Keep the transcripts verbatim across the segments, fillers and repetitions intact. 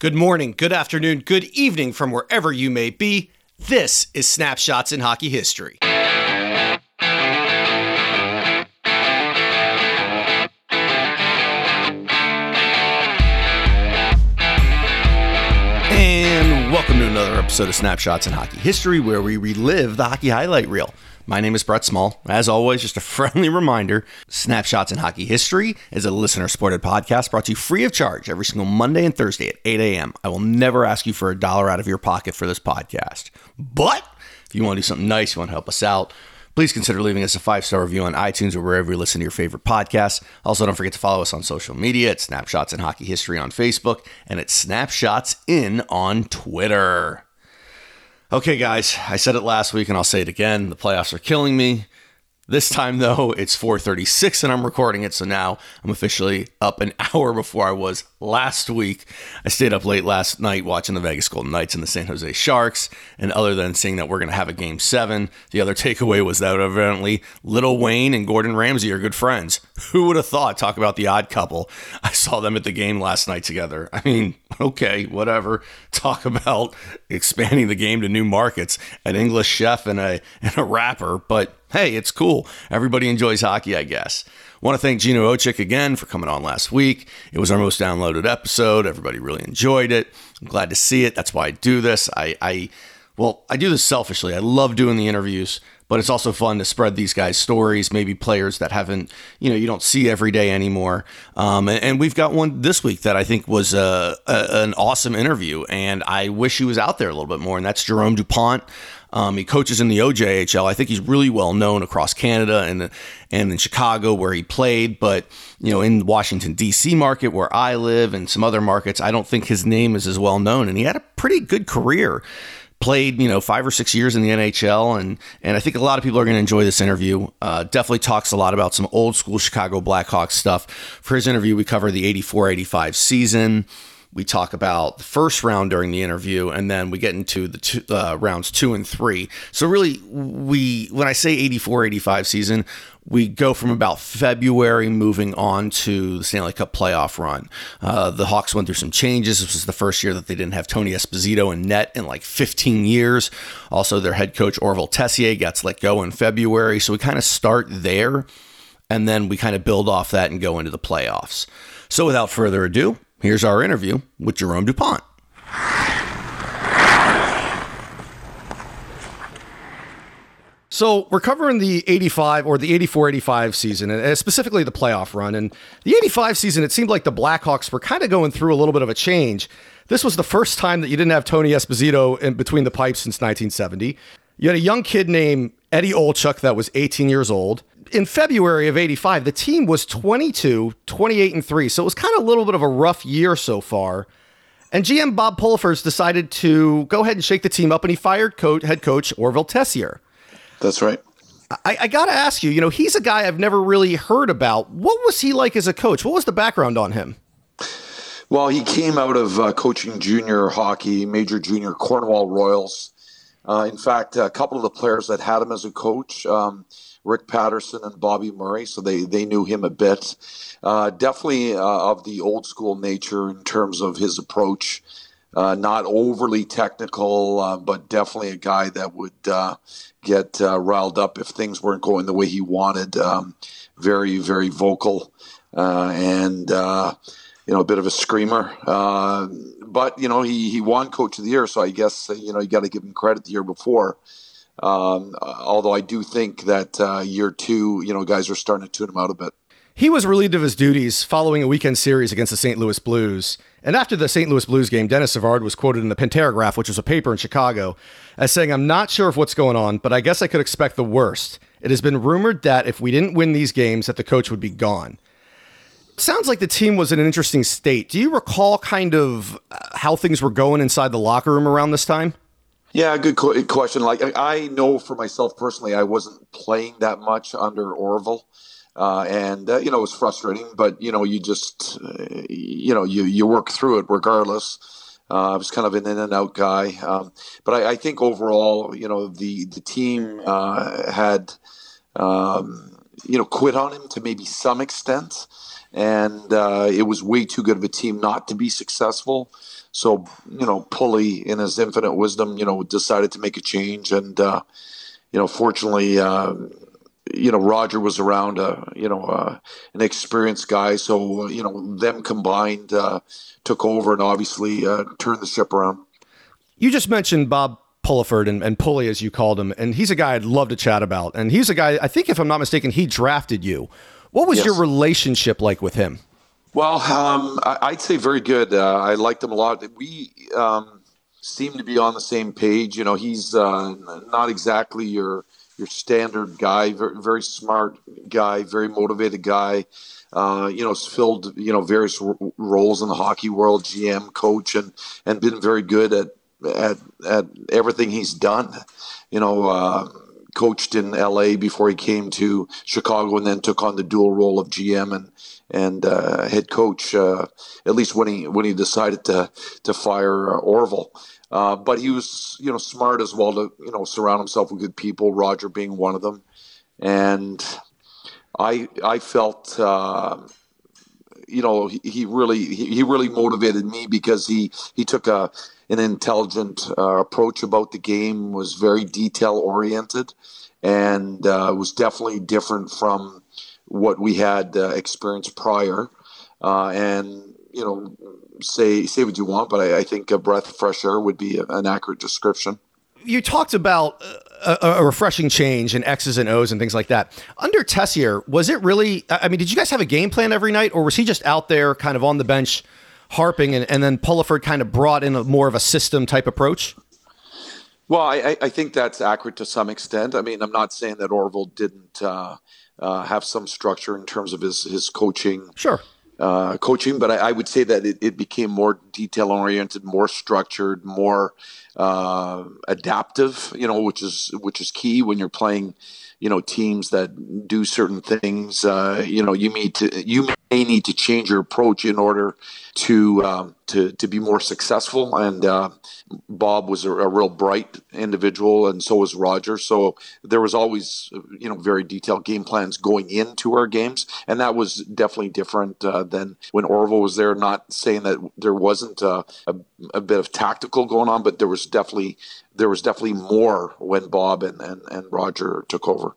Good morning, good afternoon, good evening from wherever you may be. This is Snapshots in Hockey History. And welcome to another episode of Snapshots in Hockey History, where we relive the hockey highlight reel. My name is Brett Small. As always, just a friendly reminder, Snapshots in Hockey History is a listener-supported podcast brought to you free of charge every single Monday and Thursday at eight a.m. I will never ask you for a dollar out of your pocket for this podcast. But if you want to do something nice, you want to help us out, please consider leaving us a five-star review on iTunes or wherever you listen to your favorite podcasts. Also, don't forget to follow us on social media at Snapshots in Hockey History on Facebook and at Snapshots In on Twitter. Okay, guys, I said it last week and I'll say it again. The playoffs are killing me. This time, though, it's four thirty-six and I'm recording it, so now I'm officially up an hour before I was last week. I stayed up late last night watching the Vegas Golden Knights and the San Jose Sharks, and other than seeing that we're going to have a Game seven, the other takeaway was that evidently Little Wayne and Gordon Ramsay are good friends. Who would have thought? Talk about the odd couple. I saw them at the game last night together. I mean, okay, whatever. Talk about expanding the game to new markets, an English chef and a and a rapper, but hey, it's cool. Everybody enjoys hockey, I guess. Want to thank Gino Olczyk again for coming on last week. It was our most downloaded episode. Everybody really enjoyed it. I'm glad to see it. That's why I do this. I, I well, I do this selfishly. I love doing the interviews, but it's also fun to spread these guys' stories, maybe players that haven't, you know, you don't see every day anymore. Um, and, and we've got one this week that I think was a, a, an awesome interview, and I wish he was out there a little bit more, and that's Jerome Dupont. Um, he coaches in the O J H L. I think he's really well known across Canada and and in Chicago where he played, but you know, in Washington D C market where I live and some other markets, I don't think his name is as well known. And he had a pretty good career. Played, you know, five or six years in the N H L, and and I think a lot of people are going to enjoy this interview. Uh, definitely talks a lot about some old school Chicago Blackhawks stuff. For his interview, we cover the eighty-four eighty-five season. We talk about the first round during the interview, and then we get into the two, uh, rounds two and three. So really, we when I say eighty-four eighty-five season, we go from about February moving on to the Stanley Cup playoff run. Uh, the Hawks went through some changes. This was the first year that they didn't have Tony Esposito and Ned in like fifteen years. Also, their head coach, Orville Tessier, gets let go in February. So we kind of start there, and then we kind of build off that and go into the playoffs. So without further ado, here's our interview with Jerome Dupont. So we're covering the eighty-five or the eighty-four eighty-five season, and specifically the playoff run. And the eighty-five season, it seemed like the Blackhawks were kind of going through a little bit of a change. This was the first time that you didn't have Tony Esposito in between the pipes since nineteen seventy. You had a young kid named Eddie Olczyk that was eighteen years old. In February of eighty-five, the team was twenty-two, twenty-eight, and three. So it was kind of a little bit of a rough year so far. And G M Bob Pulford decided to go ahead and shake the team up, and he fired co- head coach Orville Tessier. That's right. I, I got to ask you, you know, he's a guy I've never really heard about. What was he like as a coach? What was the background on him? Well, he came out of uh, coaching junior hockey, major junior Cornwall Royals. Uh, in fact, a couple of the players that had him as a coach, um, Rick Patterson and Bobby Murray, so they, they knew him a bit. Uh, definitely uh, of the old school nature in terms of his approach. Uh, not overly technical, uh, but definitely a guy that would uh, get uh, riled up if things weren't going the way he wanted. Um, very, very vocal uh, and, uh, you know, a bit of a screamer. Uh, but, you know, he, he won Coach of the Year, so I guess, you know, you got to give him credit the year before. Um, although I do think that uh, year two, you know, guys are starting to tune him out a bit. He was relieved of his duties following a weekend series against the Saint Louis Blues. And after the Saint Louis Blues game, Dennis Savard was quoted in the Pantagraph, which was a paper in Chicago, as saying, "I'm not sure of what's going on, but I guess I could expect the worst. It has been rumored that if we didn't win these games, that the coach would be gone." Sounds like the team was in an interesting state. Do you recall kind of how things were going inside the locker room around this time? Yeah, good co- question. Like I know for myself personally, I wasn't playing that much under Orville, uh, and uh, you know it was frustrating. But you know, you just uh, you know you you work through it regardless. Uh, I was kind of an in and out guy, um, but I, I think overall, you know, the the team uh, had um, you know quit on him to maybe some extent. and uh, it was way too good of a team not to be successful. So, you know, Pulley, in his infinite wisdom, you know, decided to make a change. And, uh, you know, fortunately, uh, you know, Roger was around, uh, you know, uh, an experienced guy. So, you know, them combined uh, took over and obviously uh, turned the ship around. You just mentioned Bob Pulford and, and Pulley, as you called him. And he's a guy I'd love to chat about. And he's a guy, I think, if I'm not mistaken, he drafted you. What was yes. your relationship like with him? Well, um, I'd say very good. Uh, I liked him a lot. We um, seem to be on the same page. You know, he's uh, not exactly your your standard guy. Very, very smart guy. Very motivated guy. Uh, you know, has filled you know various r- roles in the hockey world, G M, coach, and and been very good at at at everything he's done. You know. Uh, coached in L A before he came to Chicago and then took on the dual role of G M and and uh, head coach, uh, at least when he when he decided to to fire uh, Orville. Uh, but he was, you know, smart as well to, you know, surround himself with good people, Roger being one of them. And I I felt, uh, you know, he, he really he, he really motivated me because he, he took a an intelligent uh, approach about the game, was very detail-oriented, and uh, was definitely different from what we had uh, experienced prior. Uh, and, you know, say say what you want, but I, I think a breath of fresh air would be an accurate description. You talked about a, a refreshing change and X's and O's and things like that. Under Tessier, was it really, I mean, did you guys have a game plan every night, or was he just out there kind of on the bench harping, and, and then Pulford kind of brought in a more of a system type approach? Well, I, I think that's accurate to some extent. I mean, I'm not saying that Orville didn't uh, uh, have some structure in terms of his, his coaching, sure, uh, coaching, but I, I would say that it, it became more detail oriented, more structured, more uh, adaptive. You know, which is which is key when you're playing, you know, teams that do certain things. Uh, you know, you need to you may need to change your approach in order to um, to to be more successful. And uh, Bob was a, a real bright individual, and so was Roger. So there was always, you know, very detailed game plans going into our games, and that was definitely different uh, than when Orville was there. Not saying that there wasn't a, a, a bit of tactical going on, but there was definitely. There was definitely more when Bob and, and, and Roger took over.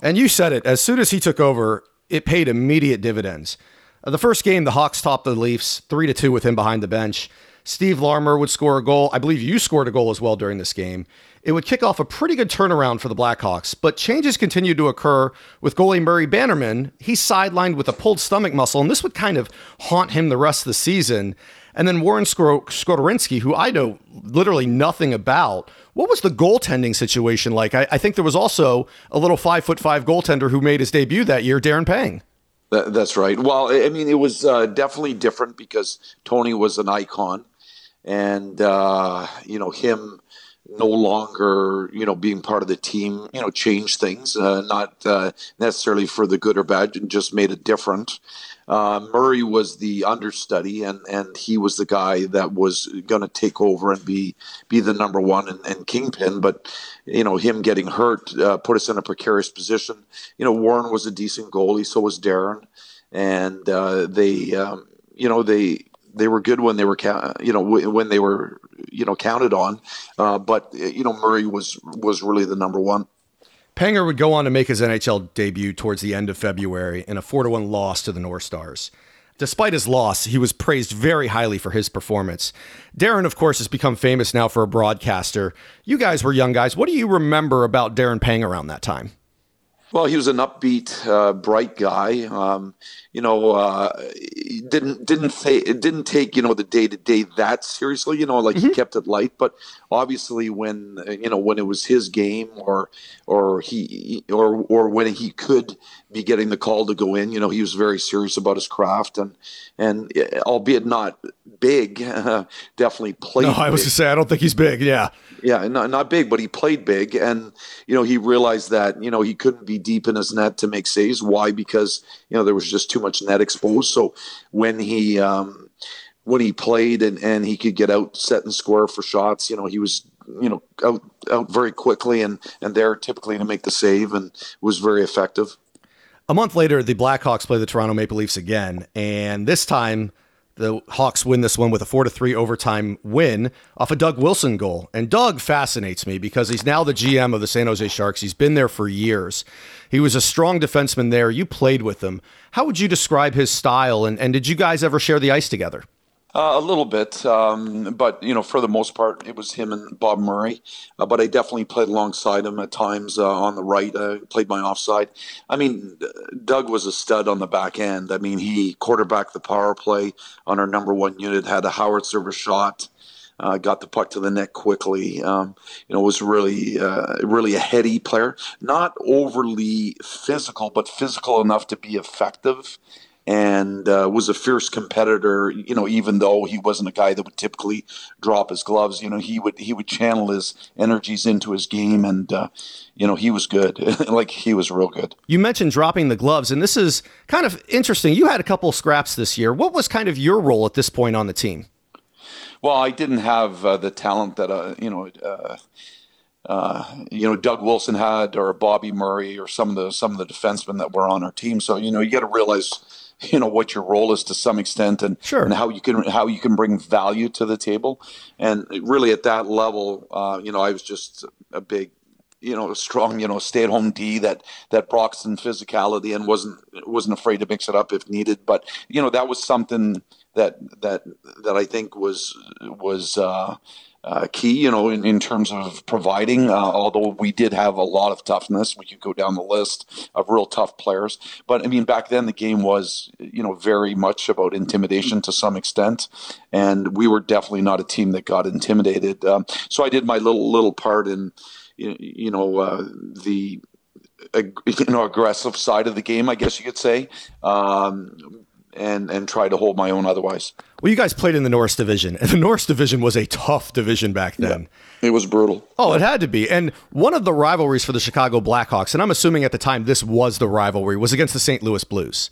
And you said it. As soon as he took over, it paid immediate dividends. Uh, the first game, the Hawks topped the Leafs three to two with him behind the bench. Steve Larmer would score a goal. I believe you scored a goal as well during this game. It would kick off a pretty good turnaround for the Blackhawks, but changes continued to occur with goalie Murray Bannerman. He's sidelined with a pulled stomach muscle, and this would kind of haunt him the rest of the season. And then Warren Skodorinski, who I know literally nothing about. What was the goaltending situation like? I, I think there was also a little five foot five goaltender who made his debut that year, Darren Pang. That, that's right. Well, I mean, it was uh, definitely different because Tony was an icon, and uh, you know, him no longer, you know, being part of the team, you know, changed things. Uh, not uh, necessarily for the good or bad, just made it different. Uh, Murray was the understudy, and, and he was the guy that was going to take over and be be the number one and, and kingpin. But, you know, him getting hurt uh, put us in a precarious position. You know, Warren was a decent goalie, so was Darren, and uh, they, um, you know, they they were good when they were, ca- you know, w- when they were, you know, counted on. Uh, but you know, Murray was was really the number one. Panger would go on to make his N H L debut towards the end of February in a four to one loss to the North Stars. Despite his loss, he was praised very highly for his performance. Darren, of course, has become famous now for a broadcaster. You guys were young guys. What do you remember about Darren Pang around that time? Well, he was an upbeat, uh, bright guy. Um, you know, uh, didn't didn't say didn't take you know the day to day that seriously. You know, like mm-hmm. he kept it light. But obviously, when you know when it was his game, or or he or or when he could be getting the call to go in, you know, he was very serious about his craft, and and albeit not big, uh, definitely played. No, I was going to say I don't think he's big. Yeah, yeah, not not big, but he played big, and you know he realized that you know he couldn't be deep in his net to make saves. Why? Because you know there was just too much net exposed. So when he um, when he played and, and he could get out set and square for shots, you know he was you know out out very quickly and and there typically to make the save and was very effective. A month later, the Blackhawks play the Toronto Maple Leafs again, and this time the Hawks win this one with a four to three overtime win off a Doug Wilson goal. And Doug fascinates me because he's now the G M of the San Jose Sharks. He's been there for years. He was a strong defenseman there. You played with him. How would you describe his style, and, and did you guys ever share the ice together? Uh, a little bit, um, but you know, for the most part, it was him and Bob Murray. Uh, but I definitely played alongside him at times uh, on the right. Uh, played my offside. I mean, Doug was a stud on the back end. I mean, he quarterbacked the power play on our number one unit. Had a howitzer of a shot. Uh, got the puck to the net quickly. Um, you know, was really, uh, really a heady player. Not overly physical, but physical enough to be effective. And uh, was a fierce competitor, you know, even though he wasn't a guy that would typically drop his gloves. You know, he would he would channel his energies into his game, and, uh, you know, he was good. Like, he was real good. You mentioned dropping the gloves, and this is kind of interesting. You had a couple scraps this year. What was kind of your role at this point on the team? Well, I didn't have uh, the talent that, uh, you know, uh, Uh, you know, Doug Wilson had, or Bobby Murray, or some of the some of the defensemen that were on our team. So, you know, you got to realize, you know, what your role is to some extent, and sure. and how you can how you can bring value to the table. And really, at that level, uh, you know, I was just a big, you know, strong, you know, stay-at-home D that that brought some physicality and wasn't wasn't afraid to mix it up if needed. But you know, that was something that that that I think was was. Uh, Uh, key, you know, in, in terms of providing, uh, although we did have a lot of toughness. We could go down the list of real tough players. But, I mean, back then the game was, you know, very much about intimidation to some extent. And we were definitely not a team that got intimidated. Um, so I did my little little part in, you know, uh, the uh, you know, aggressive side of the game, I guess you could say. Um and and try to hold my own otherwise. Well, you guys played in the Norris Division, and the Norris Division was a tough division back then. Yeah, it was brutal. Oh, it had to be. And one of the rivalries for the Chicago Blackhawks, and I'm assuming at the time this was the rivalry, was against the Saint Louis Blues.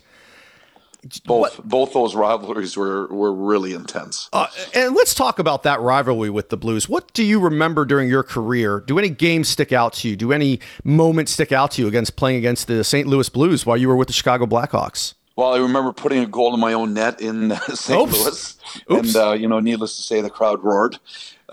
Both what? both those rivalries were, were really intense. Uh, and let's talk about that rivalry with the Blues. What do you remember during your career? Do any games stick out to you? Do any moments stick out to you against playing against the Saint Louis Blues while you were with the Chicago Blackhawks? Well, I remember putting a goal in my own net in Saint Oops. Louis, Oops. and uh, you know, needless to say, the crowd roared.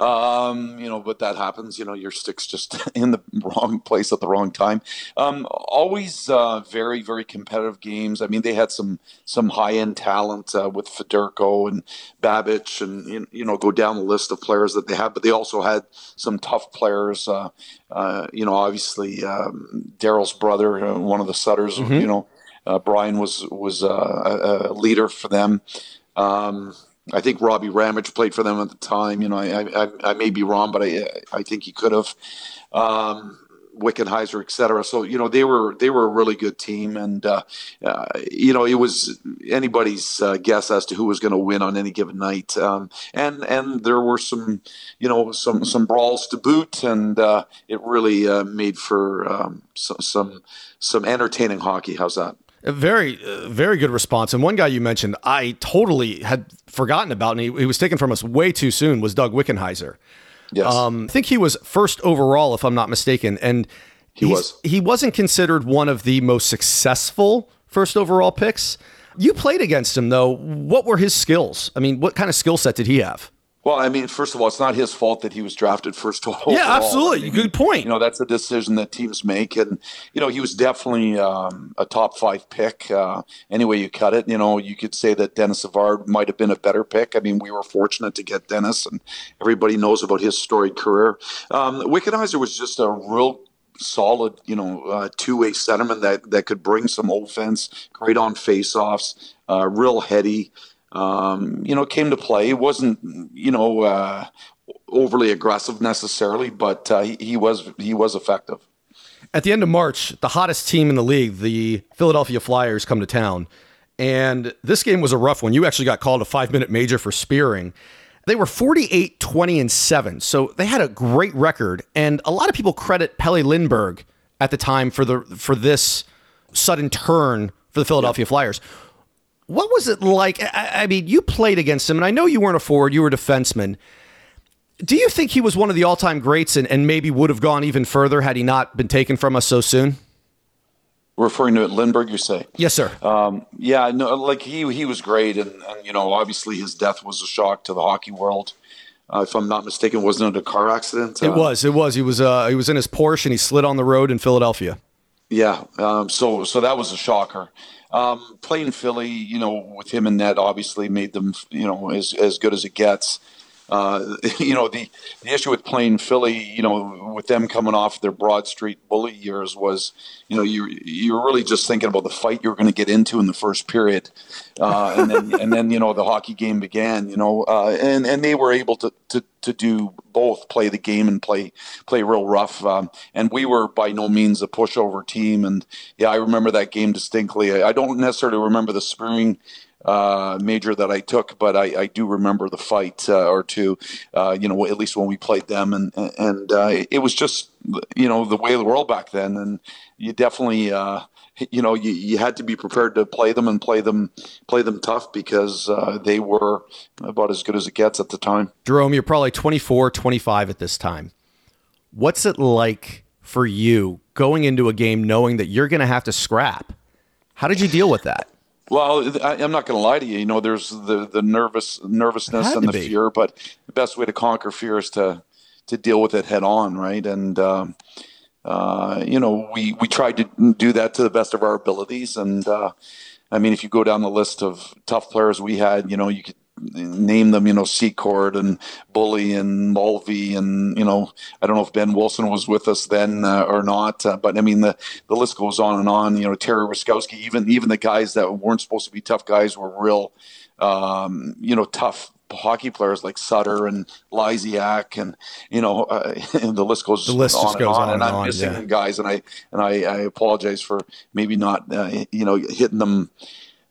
Um, you know, but that happens. You know, your stick's just in the wrong place at the wrong time. Um, always uh, very, very competitive games. I mean, they had some some high end talent uh, with Federko and Babich, and you know, go down the list of players that they had. But they also had some tough players. Uh, uh, you know, obviously um, Daryl's brother, uh, one of the Sutters. Mm-hmm. You know. Uh, Brian was was uh, a, a leader for them. Um, I think Robbie Ramage played for them at the time. You know, I I, I may be wrong, but I I think he could have. Um, Wickenheiser, et cetera. So you know, they were they were a really good team, and uh, uh, you know, it was anybody's uh, guess as to who was going to win on any given night. Um, and and there were some you know some some brawls to boot, and uh, it really uh, made for um, so, some some entertaining hockey. How's that? Very, uh, very good response. And one guy you mentioned, I totally had forgotten about, and he, he was taken from us way too soon, was Doug Wickenheiser. Yes. Um, I think he was first overall, if I'm not mistaken. And he was. He wasn't considered one of the most successful first overall picks. You played against him, though. What were his skills? I mean, what kind of skill set did he have? Well, I mean, first of all, it's not his fault that he was drafted first overall. Yeah, absolutely. I mean, good point. You know, that's a decision that teams make. And, you know, he was definitely um, a top five pick. Uh, any way you cut it, you know, you could say that Dennis Savard might have been a better pick. I mean, we were fortunate to get Dennis, and everybody knows about his storied career. Um, Wickenheiser was just a real solid, you know, uh, two-way centerman that, that could bring some offense, great on face-offs, uh, real heady. Um, you know, came to play. It wasn't, you know, uh, overly aggressive necessarily, but uh, he, he was he was effective. At the end of March, the hottest team in the league, the Philadelphia Flyers, come to town. And this game was a rough one. You actually got called a five-minute major for spearing. They were forty-eight, twenty, and seven. So they had a great record. And a lot of people credit Pelle Lindbergh at the time for the for this sudden turn for the Philadelphia yeah. Flyers. What was it like? I, I mean, you played against him, and I know you weren't a forward, you were a defenseman. Do you think he was one of the all-time greats and, and maybe would have gone even further had he not been taken from us so soon? referring to it, Lindbergh, you say? Yes, sir. Um, yeah, no, like he he was great, and, and you know, obviously his death was a shock to the hockey world. Uh, if I'm not mistaken, wasn't it a car accident? It uh, was. It was. He was. Uh, he was in his Porsche, and he slid on the road in Philadelphia. Yeah. Um, so so that was a shocker. Um, playing Philly, you know, with him and Ned, obviously made them, you know, as as good as it gets. Uh, you know, the, the issue with playing Philly, you know, with them coming off their Broad Street Bully years was, you know, you you were really just thinking about the fight you were going to get into in the first period, uh, and then and then you know the hockey game began, you know, uh, and and they were able to, to, to do both, play the game and play play real rough, um, and we were by no means a pushover team, and yeah, I remember that game distinctly. I, I don't necessarily remember the spring Uh, major that I took, but I, I do remember the fight uh, or two, uh, you know, at least when we played them, and and uh, it was just, you know, the way of the world back then, and you definitely, uh, you know, you, you had to be prepared to play them and play them play them tough because uh, they were about as good as it gets at the time. Jerome, you're probably twenty-four, twenty-five at this time. What's it like for you going into a game knowing that you're going to have to scrap? How did you deal with that? Well, I, I'm not going to lie to you. You know, there's the, the nervous nervousness and the be. fear, but the best way to conquer fear is to to deal with it head on, right? And um, uh, you know, we we tried to do that to the best of our abilities. And uh, I mean, if you go down the list of tough players we had, you know, you could name them, you know, Secord and Bully and Mulvey and, you know, I don't know if Ben Wilson was with us then uh, or not, uh, but I mean, the, the list goes on and on, you know, Terry Ryskowski, even, even the guys that weren't supposed to be tough guys were real, um, you know, tough hockey players like Sutter and Lysiak and, you know, uh, and the list goes the list on, just and goes on, on and on. And I'm missing yeah. guys and I, and I, I apologize for maybe not, uh, you know, hitting them,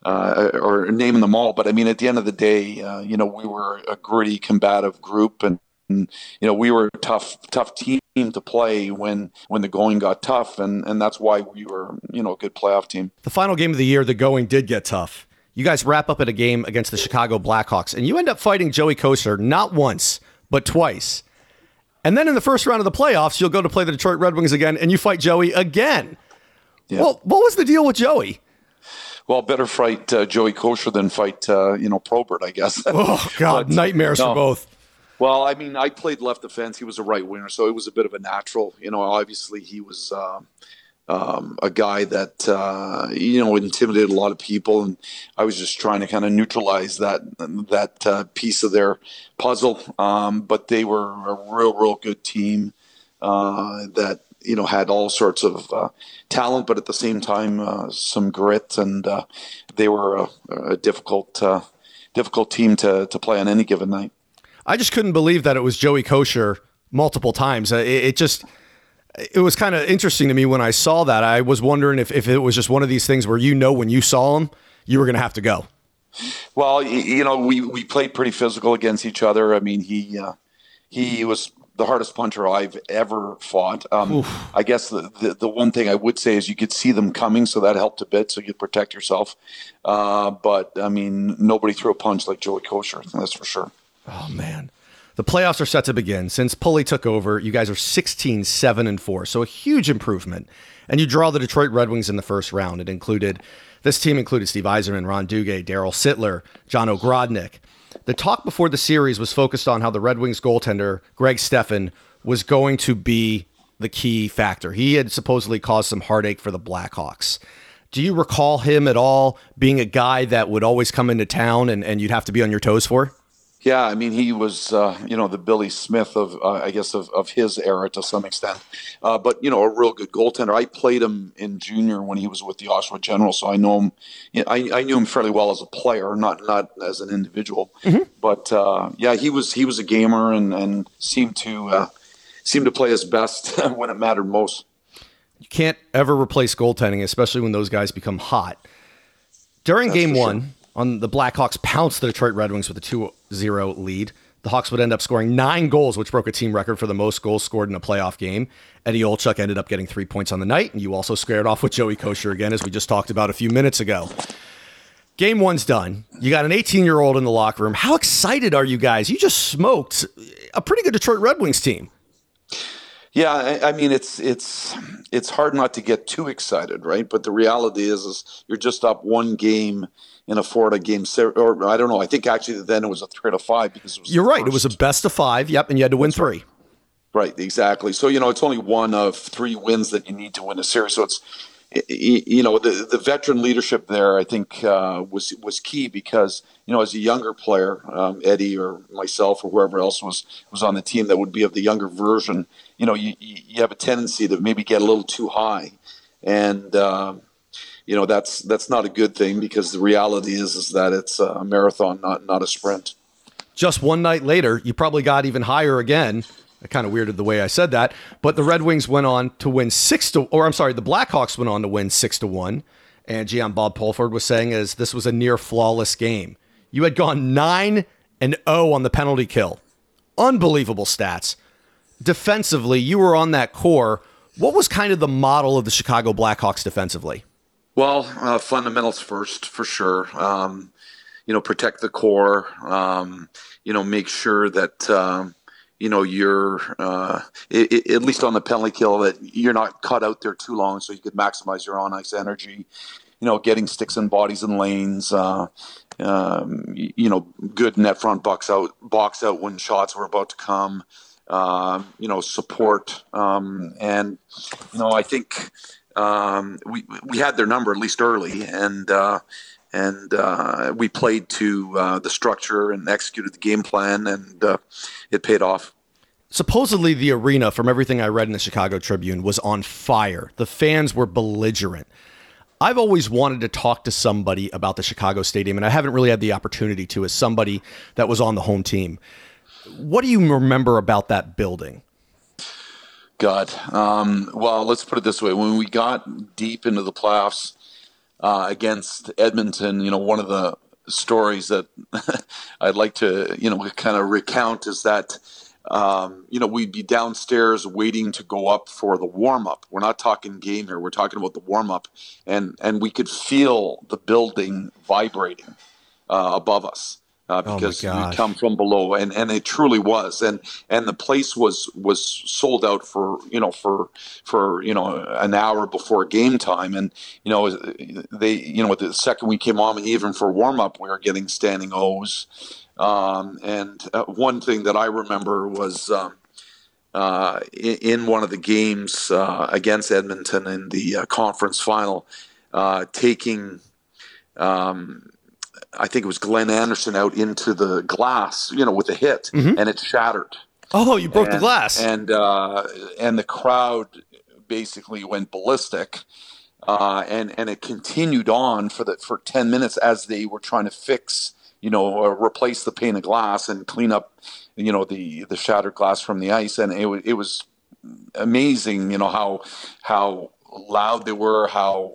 Uh, or naming them all. But I mean, at the end of the day, uh, you know, we were a gritty, combative group and, and, you know, we were a tough, tough team to play when, when the going got tough. And, and that's why we were, you know, a good playoff team. The final game of the year, the going did get tough. You guys wrap up at a game against the Chicago Blackhawks and you end up fighting Joey Kocur, not once, but twice. And then in the first round of the playoffs, you'll go to play the Detroit Red Wings again and you fight Joey again. Yeah. Well, what was the deal with Joey? Well, better fight uh, Joey Kocur than fight, uh, you know, Probert, I guess. Oh, God, but, nightmares no. for both. Well, I mean, I played left defense. He was a right winger, so it was a bit of a natural. You know, obviously he was uh, um, a guy that, uh, you know, intimidated a lot of people, and I was just trying to kind of neutralize that that uh, piece of their puzzle. Um, but they were a real, real good team uh, that, you know, had all sorts of uh, talent, but at the same time, uh, some grit, and uh, they were a, a difficult, uh, difficult team to to play on any given night. I just couldn't believe that it was Joey Kocur multiple times. It, it just, it was kind of interesting to me when I saw that. I was wondering if, if it was just one of these things where, you know, when you saw him, you were going to have to go. Well, you know, we, we played pretty physical against each other. I mean, he, uh, he was the hardest puncher I've ever fought. Um, I guess the, the the one thing I would say is you could see them coming, so that helped a bit, so you protect yourself. Uh, but, I mean, nobody threw a punch like Joey Kocur, that's for sure. Oh, man. The playoffs are set to begin. Since Pulley took over, you guys are sixteen, seven, and four, so a huge improvement. And you draw the Detroit Red Wings in the first round. It included, this team included Steve Yzerman, Ron Duguay, Daryl Sittler, John Ogrodnik. The talk before the series was focused on how the Red Wings goaltender, Greg Steffan, was going to be the key factor. He had supposedly caused some heartache for the Blackhawks. Do you recall him at all being a guy that would always come into town and, and you'd have to be on your toes for? Yeah, I mean, he was, uh, you know, the Billy Smith of, uh, I guess, of, of his era to some extent. Uh, but, you know, a real good goaltender. I played him in junior when he was with the Oshawa Generals, so I know him. You know, I, I knew him fairly well as a player, not not as an individual. Mm-hmm. But uh, yeah, he was he was a gamer and, and seemed to uh, seemed to play his best when it mattered most. You can't ever replace goaltending, especially when those guys become hot. During That's game one. Sure. On the Blackhawks pounced the Detroit Red Wings with a two zero lead. The Hawks would end up scoring nine goals, which broke a team record for the most goals scored in a playoff game. Eddie Olczyk ended up getting three points on the night, and you also squared off with Joey Kocur again, as we just talked about a few minutes ago. Game one's done. You got an eighteen-year-old in the locker room. How excited are you guys? You just smoked a pretty good Detroit Red Wings team. Yeah, I, I mean, it's it's it's hard not to get too excited, right? But the reality is, is you're just up one game in a four-to-game series, or I don't know. I think actually then it was a three to five because it was You're right. First. It was a best of five, yep, and you had to win That's three. Right. right, exactly. So, you know, it's only one of three wins that you need to win a series. So it's, you know, the the veteran leadership there, I think, uh, was was key because, you know, as a younger player, um, Eddie or myself or whoever else was was on the team that would be of the younger version, you know, you, you have a tendency to maybe get a little too high. And, uh, you know, that's that's not a good thing because the reality is is that it's a marathon, not not a sprint. Just one night later, you probably got even higher again. I kind of weirded the way I said that. But the Red Wings went on to win six to, or I'm sorry, the Blackhawks went on to win six to one. And G M Bob Pulford was saying is this was a near flawless game. You had gone nine and oh on the penalty kill. Unbelievable stats. Defensively, you were on that core. What was kind of the model of the Chicago Blackhawks defensively? Well, uh, fundamentals first, for sure. Um, you know, protect the core. Um, you know, make sure that, uh, you know, you're, uh, it, it, at least on the penalty kill, that you're not caught out there too long so you could maximize your on-ice energy. You know, getting sticks and bodies and lanes, uh, um, you know, good net front box out, box out when shots were about to come. Uh, you know, support. Um, and, you know, I think um, we we had their number, at least early, and uh, and uh, we played to uh, the structure and executed the game plan, and uh, it paid off. Supposedly the arena, from everything I read in the Chicago Tribune, was on fire. The fans were belligerent. I've always wanted to talk to somebody about the Chicago Stadium, and I haven't really had the opportunity to as somebody that was on the home team. What do you remember about that building? God, um, well, let's put it this way. When we got deep into the playoffs uh, against Edmonton, you know, one of the stories that I'd like to, you know, kind of recount is that, um, you know, we'd be downstairs waiting to go up for the warm-up. We're not talking game here. We're talking about the warm-up. And, and we could feel the building vibrating uh, above us. Uh, because oh you come from below, and, and it truly was, and and the place was was sold out for you know for for you know an hour before game time, and you know they you know the second we came on, even for warm up, we were getting standing O's, um, and uh, one thing that I remember was um, uh, in, in one of the games uh, against Edmonton in the uh, conference final, uh, taking. Um, I think it was Glenn Anderson out into the glass, you know, with a hit, mm-hmm. and it shattered. Oh, you broke and, the glass. And uh, and the crowd basically went ballistic, uh, and and it continued on for the for ten minutes as they were trying to fix, you know, or replace the pane of glass and clean up, you know, the the shattered glass from the ice, and it was it was amazing, you know, how how loud they were, how.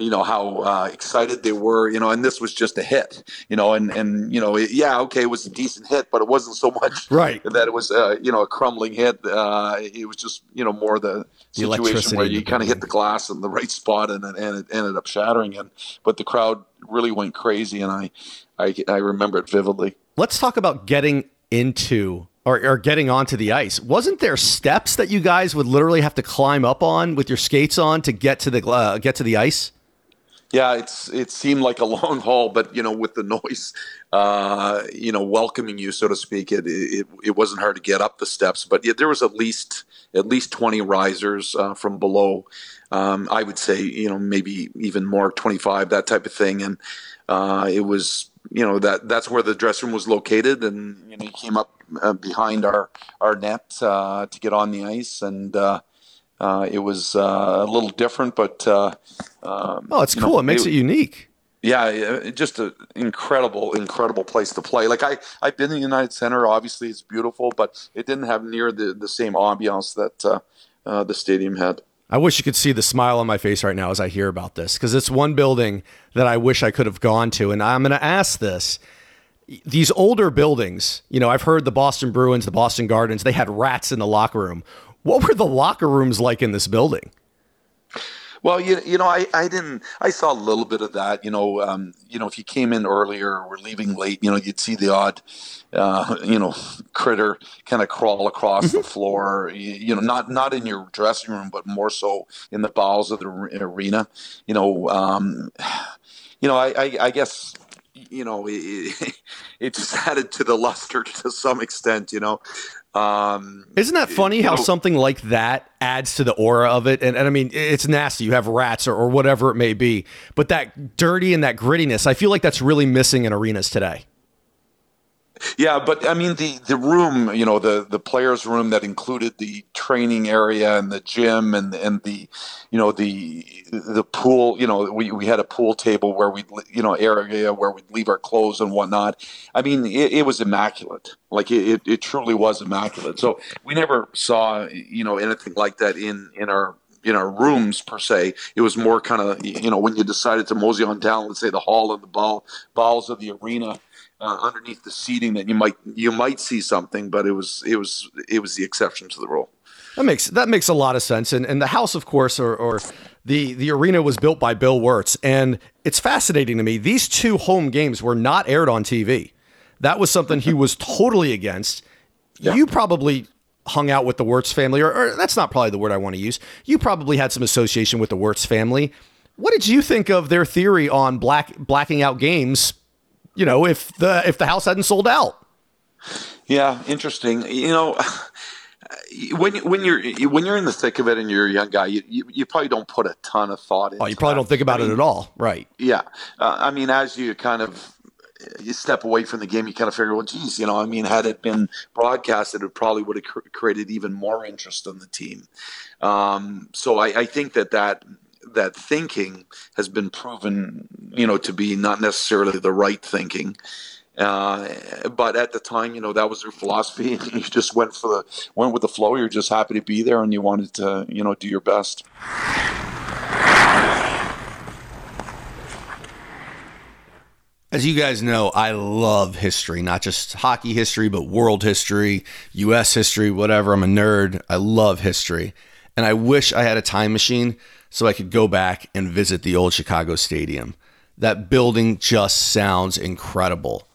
You know, how uh, excited they were, you know, and this was just a hit, you know, and, and you know, it, yeah, okay, it was a decent hit, but it wasn't so much right. that it was, uh, you know, a crumbling hit. Uh, it was just, you know, more the, the situation where you kind of hit the glass in the right spot and, and it ended up shattering. And But the crowd really went crazy, and I, I, I remember it vividly. Let's talk about getting into or, or getting onto the ice. Wasn't there steps that you guys would literally have to climb up on with your skates on to get to the uh, get to the ice? Yeah, it's it seemed like a long haul, but you know, with the noise, uh, you know, welcoming you, so to speak, it it, it wasn't hard to get up the steps. But yeah, there was at least at least twenty risers uh, from below. Um, I would say, you know, maybe even more, twenty-five, that type of thing. And uh, it was, you know, that that's where the dressing room was located, and you know, you came up uh, behind our our net uh, to get on the ice, and uh, uh, it was uh, a little different, but. Uh, Um, oh, it's cool. Know, it makes it, it unique. Yeah, it, just an incredible, incredible place to play. Like, I, I've been in the United Center. Obviously, it's beautiful, but it didn't have near the, the same ambiance that uh, uh, the stadium had. I wish you could see the smile on my face right now as I hear about this, because it's one building that I wish I could have gone to. And I'm going to ask this. These older buildings, you know, I've heard the Boston Bruins, the Boston Gardens, they had rats in the locker room. What were the locker rooms like in this building? Well, you you know, I, I didn't I saw a little bit of that. You know, um, you know, if you came in earlier or were leaving late, you know, you'd see the odd, uh, you know, critter kind of crawl across the floor. You, you know, not not in your dressing room, but more so in the bowels of the arena. You know, um, you know, I, I, I guess. You know, it, it just added to the luster to some extent, you know. Um, Isn't that funny how know, something like that adds to the aura of it? And, and I mean, it's nasty. You have rats or, or whatever it may be. But that dirty and that grittiness, I feel like that's really missing in arenas today. Yeah, but I mean, the, the room, you know, the, the players' room that included the training area and the gym and and the, you know, the the pool, you know, we, we had a pool table where we'd, you know, area where we'd leave our clothes and whatnot. I mean, it, it was immaculate. Like, it, it truly was immaculate. So we never saw, you know, anything like that in, in our in our rooms per se. It was more kind of, you know, when you decided to mosey on down, let's say the hall of the ball, bowels of the arena, Uh, underneath the seating, that you might you might see something, but it was it was it was the exception to the rule. That makes that makes a lot of sense. And and the house, of course, or or the the arena was built by Bill Wirtz, and it's fascinating to me. These two home games were not aired on T V. That was something he was totally against. Yeah. You probably hung out with the Wirtz family, or, or that's not probably the word I want to use. You probably had some association with the Wirtz family. What did you think of their theory on black blacking out games? You know, if the if the house hadn't sold out. Yeah, interesting. You know, when when you're when you're in the thick of it and you're a young guy, you you, you probably don't put a ton of thought into it. Oh, you probably that. don't think about I mean, it at all, right? Yeah, uh, I mean, as you kind of you step away from the game, you kind of figure, well, geez, you know, I mean, had it been broadcasted, it probably would have cr- created even more interest in the team. Um, so I, I think that that. that thinking has been proven, you know, to be not necessarily the right thinking. Uh, but at the time, you know, that was their philosophy. You just went for the, went with the flow. You're just happy to be there and you wanted to, you know, do your best. As you guys know, I love history, not just hockey history, but world history, U S history, whatever. I'm a nerd. I love history. And I wish I had a time machine so I could go back and visit the old Chicago Stadium. That building just sounds incredible.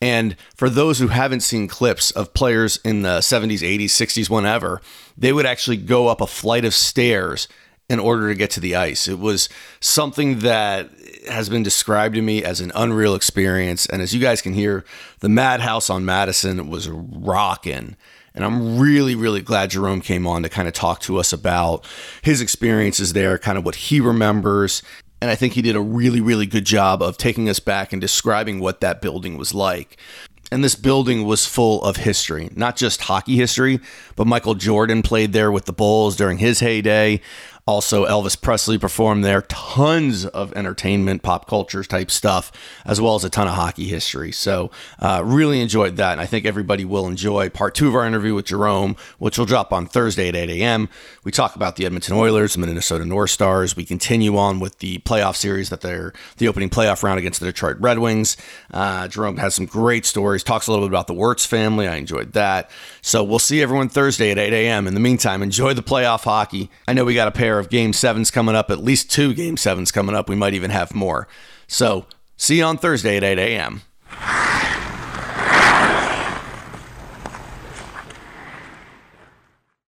And for those who haven't seen clips of players in the seventies, eighties, sixties, whenever, they would actually go up a flight of stairs in order to get to the ice. It was something that has been described to me as an unreal experience. And as you guys can hear, the Madhouse on Madison was rocking. And I'm really, really glad Jerome came on to kind of talk to us about his experiences there, kind of what he remembers. And I think he did a really, really good job of taking us back and describing what that building was like. And this building was full of history, not just hockey history, but Michael Jordan played there with the Bulls during his heyday. Also, Elvis Presley performed there, tons of entertainment, pop culture type stuff, as well as a ton of hockey history. So uh, really enjoyed that. And I think everybody will enjoy part two of our interview with Jerome, which will drop on Thursday at eight a.m. We talk about the Edmonton Oilers, the Minnesota North Stars. We continue on with the playoff series that they're the opening playoff round against the Detroit Red Wings. Uh, Jerome has some great stories, talks a little bit about the Wirtz family. I enjoyed that. So we'll see everyone Thursday at eight a.m. In the meantime, enjoy the playoff hockey. I know we got a pair of game sevens coming up, at least two game sevens coming up. We might even have more. So see you on Thursday at eight a.m.